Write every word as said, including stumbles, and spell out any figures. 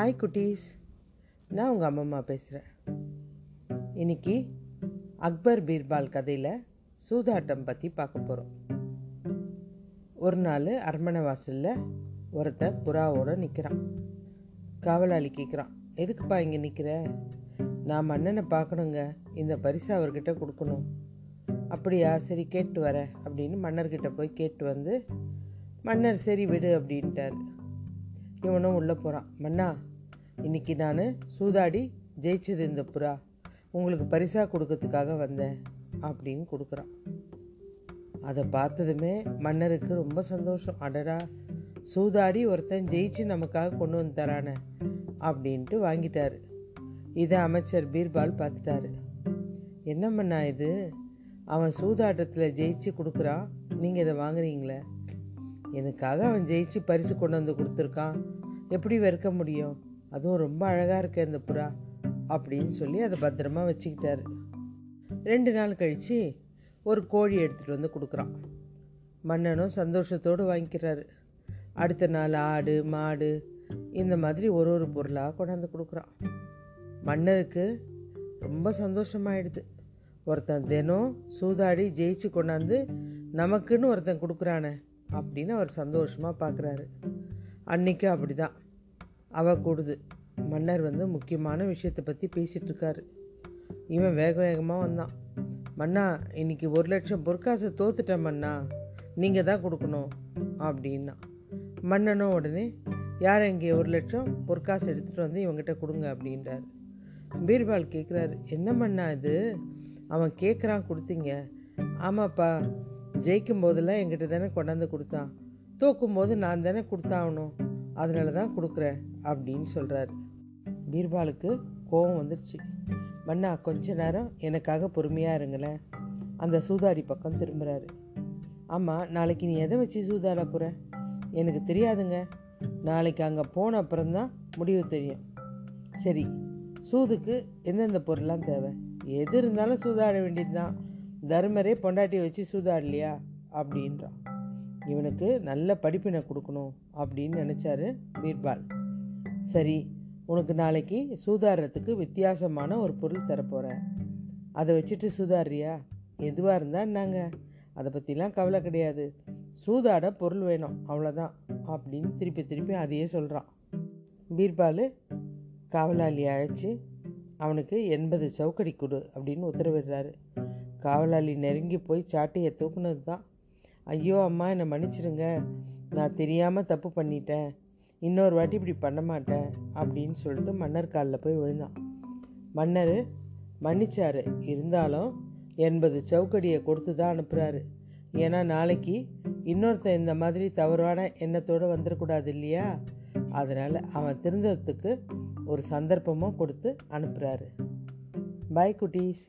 Hi குட்டீஸ், நான் உங்கள் அம்மம்மா பேசுகிறேன். இன்றைக்கி அக்பர் பீர்பால் கதையில் சூதாட்டம் பற்றி பார்க்க போகிறோம். ஒரு நாள் அரண்மனை வாசலில் ஒருத்தன் புறாவோடு நிற்கிறான். காவலாளி கேட்குறான், எதுக்குப்பா இங்கே நிற்கிற? நான் மன்னனை பார்க்கணுங்க, இந்த பரிசை அவர்கிட்ட கொடுக்கணும். அப்படியா, சரி கேட்டு வரேன் அப்படின்னு மன்னர்கிட்ட போய் கேட்டு வந்து மன்னர் சரி விடு அப்படின்ட்டார். இவனும் உள்ளே போகிறான். மன்னா, இன்றைக்கி நான் சூதாடி ஜெயிச்சது இந்த புறா, உங்களுக்கு பரிசாக கொடுக்கறதுக்காக வந்தேன் அப்படின்னு கொடுக்குறான். அதை பார்த்ததுமே மன்னருக்கு ரொம்ப சந்தோஷம். அடடா, சூதாடி ஒருத்தன் ஜெயிச்சு நமக்காக கொண்டு வந்து தரானே அப்படின்ட்டு வாங்கிட்டார். இதை அமைச்சர் பீர்பால் பார்த்துட்டாரு. என்ன மன்னா இது, அவன் சூதாட்டத்தில் ஜெயிச்சு கொடுக்குறான், நீங்கள் இதை வாங்குறீங்களே. எனக்காக அவன் ஜெயிச்சு பரிசு கொண்டு வந்து கொடுத்துருக்கான், எப்படி வெறுக்க முடியும்? அதுவும் ரொம்ப அழகாக இருக்க இந்த புறா அப்படின்னு சொல்லி அதை பத்திரமா வச்சுக்கிட்டாரு. ரெண்டு நாள் கழித்து ஒரு கோழி எடுத்துகிட்டு வந்து கொடுக்குறான். மன்னனும் சந்தோஷத்தோடு வாங்கிக்கிறாரு. அடுத்த நாள் ஆடு மாடு இந்த மாதிரி ஒரு ஒரு பொருளாக கொண்டாந்து கொடுக்குறான். மன்னருக்கு ரொம்ப சந்தோஷமாயிடுது. ஒருத்தன் தினம் சூதாடி ஜெயிச்சு கொண்டாந்து நமக்குன்னு ஒருத்தன் கொடுக்குறானே அப்படின்னு அவர் சந்தோஷமாக பார்க்குறாரு. அன்றைக்கி அப்படி தான் அவ கூடுது. மன்னர் வந்து முக்கியமான விஷயத்தை பற்றி பேசிகிட்ருக்காரு. இவன் வேக வேகமாக வந்தான். மன்னா, இன்றைக்கி ஒரு லட்சம் பொற்காசை தோத்துட்டேன் மன்னா, நீங்கள் தான் கொடுக்கணும் அப்படின்னா. மன்னனும் உடனே, யார் இங்கே ஒரு லட்சம் பொற்காசு எடுத்துகிட்டு வந்து இவங்கிட்ட கொடுங்க அப்படின்றார். பீர்பால் கேட்குறாரு, என்ன மன்னா இது, அவன் கேட்குறான் கொடுத்தீங்க? ஆமாப்பா, ஜெயிக்கும் போதெல்லாம் என்கிட்ட தானே கொண்டாந்து கொடுத்தான், தோக்கும் போது நான் தானே கொடுத்தாகணும், அதனால தான் கொடுக்குறேன் அப்படின்னு சொல்கிறாரு. பீர்பாலுக்கு கோபம் வந்துருச்சு. மன்னா, கொஞ்ச நேரம் எனக்காக பொறுமையாக இருங்களேன். அந்த சூதாடி பக்கம் திரும்புகிறாரு. ஆமாம், நாளைக்கு நீ எதை வச்சு சூதாட போகிற? எனக்கு தெரியாதுங்க, நாளைக்கு அங்கே போன அப்புறம்தான் முடிவு தெரியும். சரி, சூதுக்கு எந்தெந்த பொருள்லாம் தேவை? எது இருந்தாலும் சூதாட வேண்டியது தான், தர்மரே பொண்டாட்டியை வச்சு சூதாடலையா அப்படின்றான். இவனுக்கு நல்ல படிப்பினை கொடுக்கணும் அப்படின்னு நினச்சாரு பீர்பால். சரி, உனக்கு நாளைக்கு சூதாடுறதுக்கு வித்தியாசமான ஒரு பொருள் தரப்போகிறேன், அதை வச்சுட்டு சூதாடுறியா? எதுவாக இருந்தால் நாங்கள் அதை பற்றிலாம் கவலை கிடையாது, சூதாட பொருள் வேணும் அவ்வளோதான் அப்படின்னு திருப்பி திருப்பி அதையே சொல்கிறான். பீர்பால் காவலாளி அழைச்சி அவனுக்கு எண்பது சவுக்கடி கொடு அப்படின்னு உத்தரவிடுறாரு. காவலாளி நெருங்கி போய் சாட்டையை தூக்குனது தான். ஐயோ அம்மா, என்னை மன்னிச்சிடுங்க, நான் தெரியாமல் தப்பு பண்ணிட்டேன், இன்னொரு வாட்டி இப்படி பண்ண மாட்டேன் அப்படின்னு சொல்லிட்டு மன்னர் காலில் போய் விழுந்தான். மன்னர் மன்னிச்சார். இருந்தாலும் எண்பது சவுக்கடியை கொடுத்து தான் அனுப்புகிறாரு. ஏன்னா நாளைக்கு இன்னொருத்தன் இந்த மாதிரி தவறான எண்ணத்தோடு வந்துடக்கூடாது இல்லையா, அதனால் அவன் திருந்ததுக்கு ஒரு சந்தர்ப்பமும் கொடுத்து அனுப்புகிறாரு. பாய் குட்டீஸ்.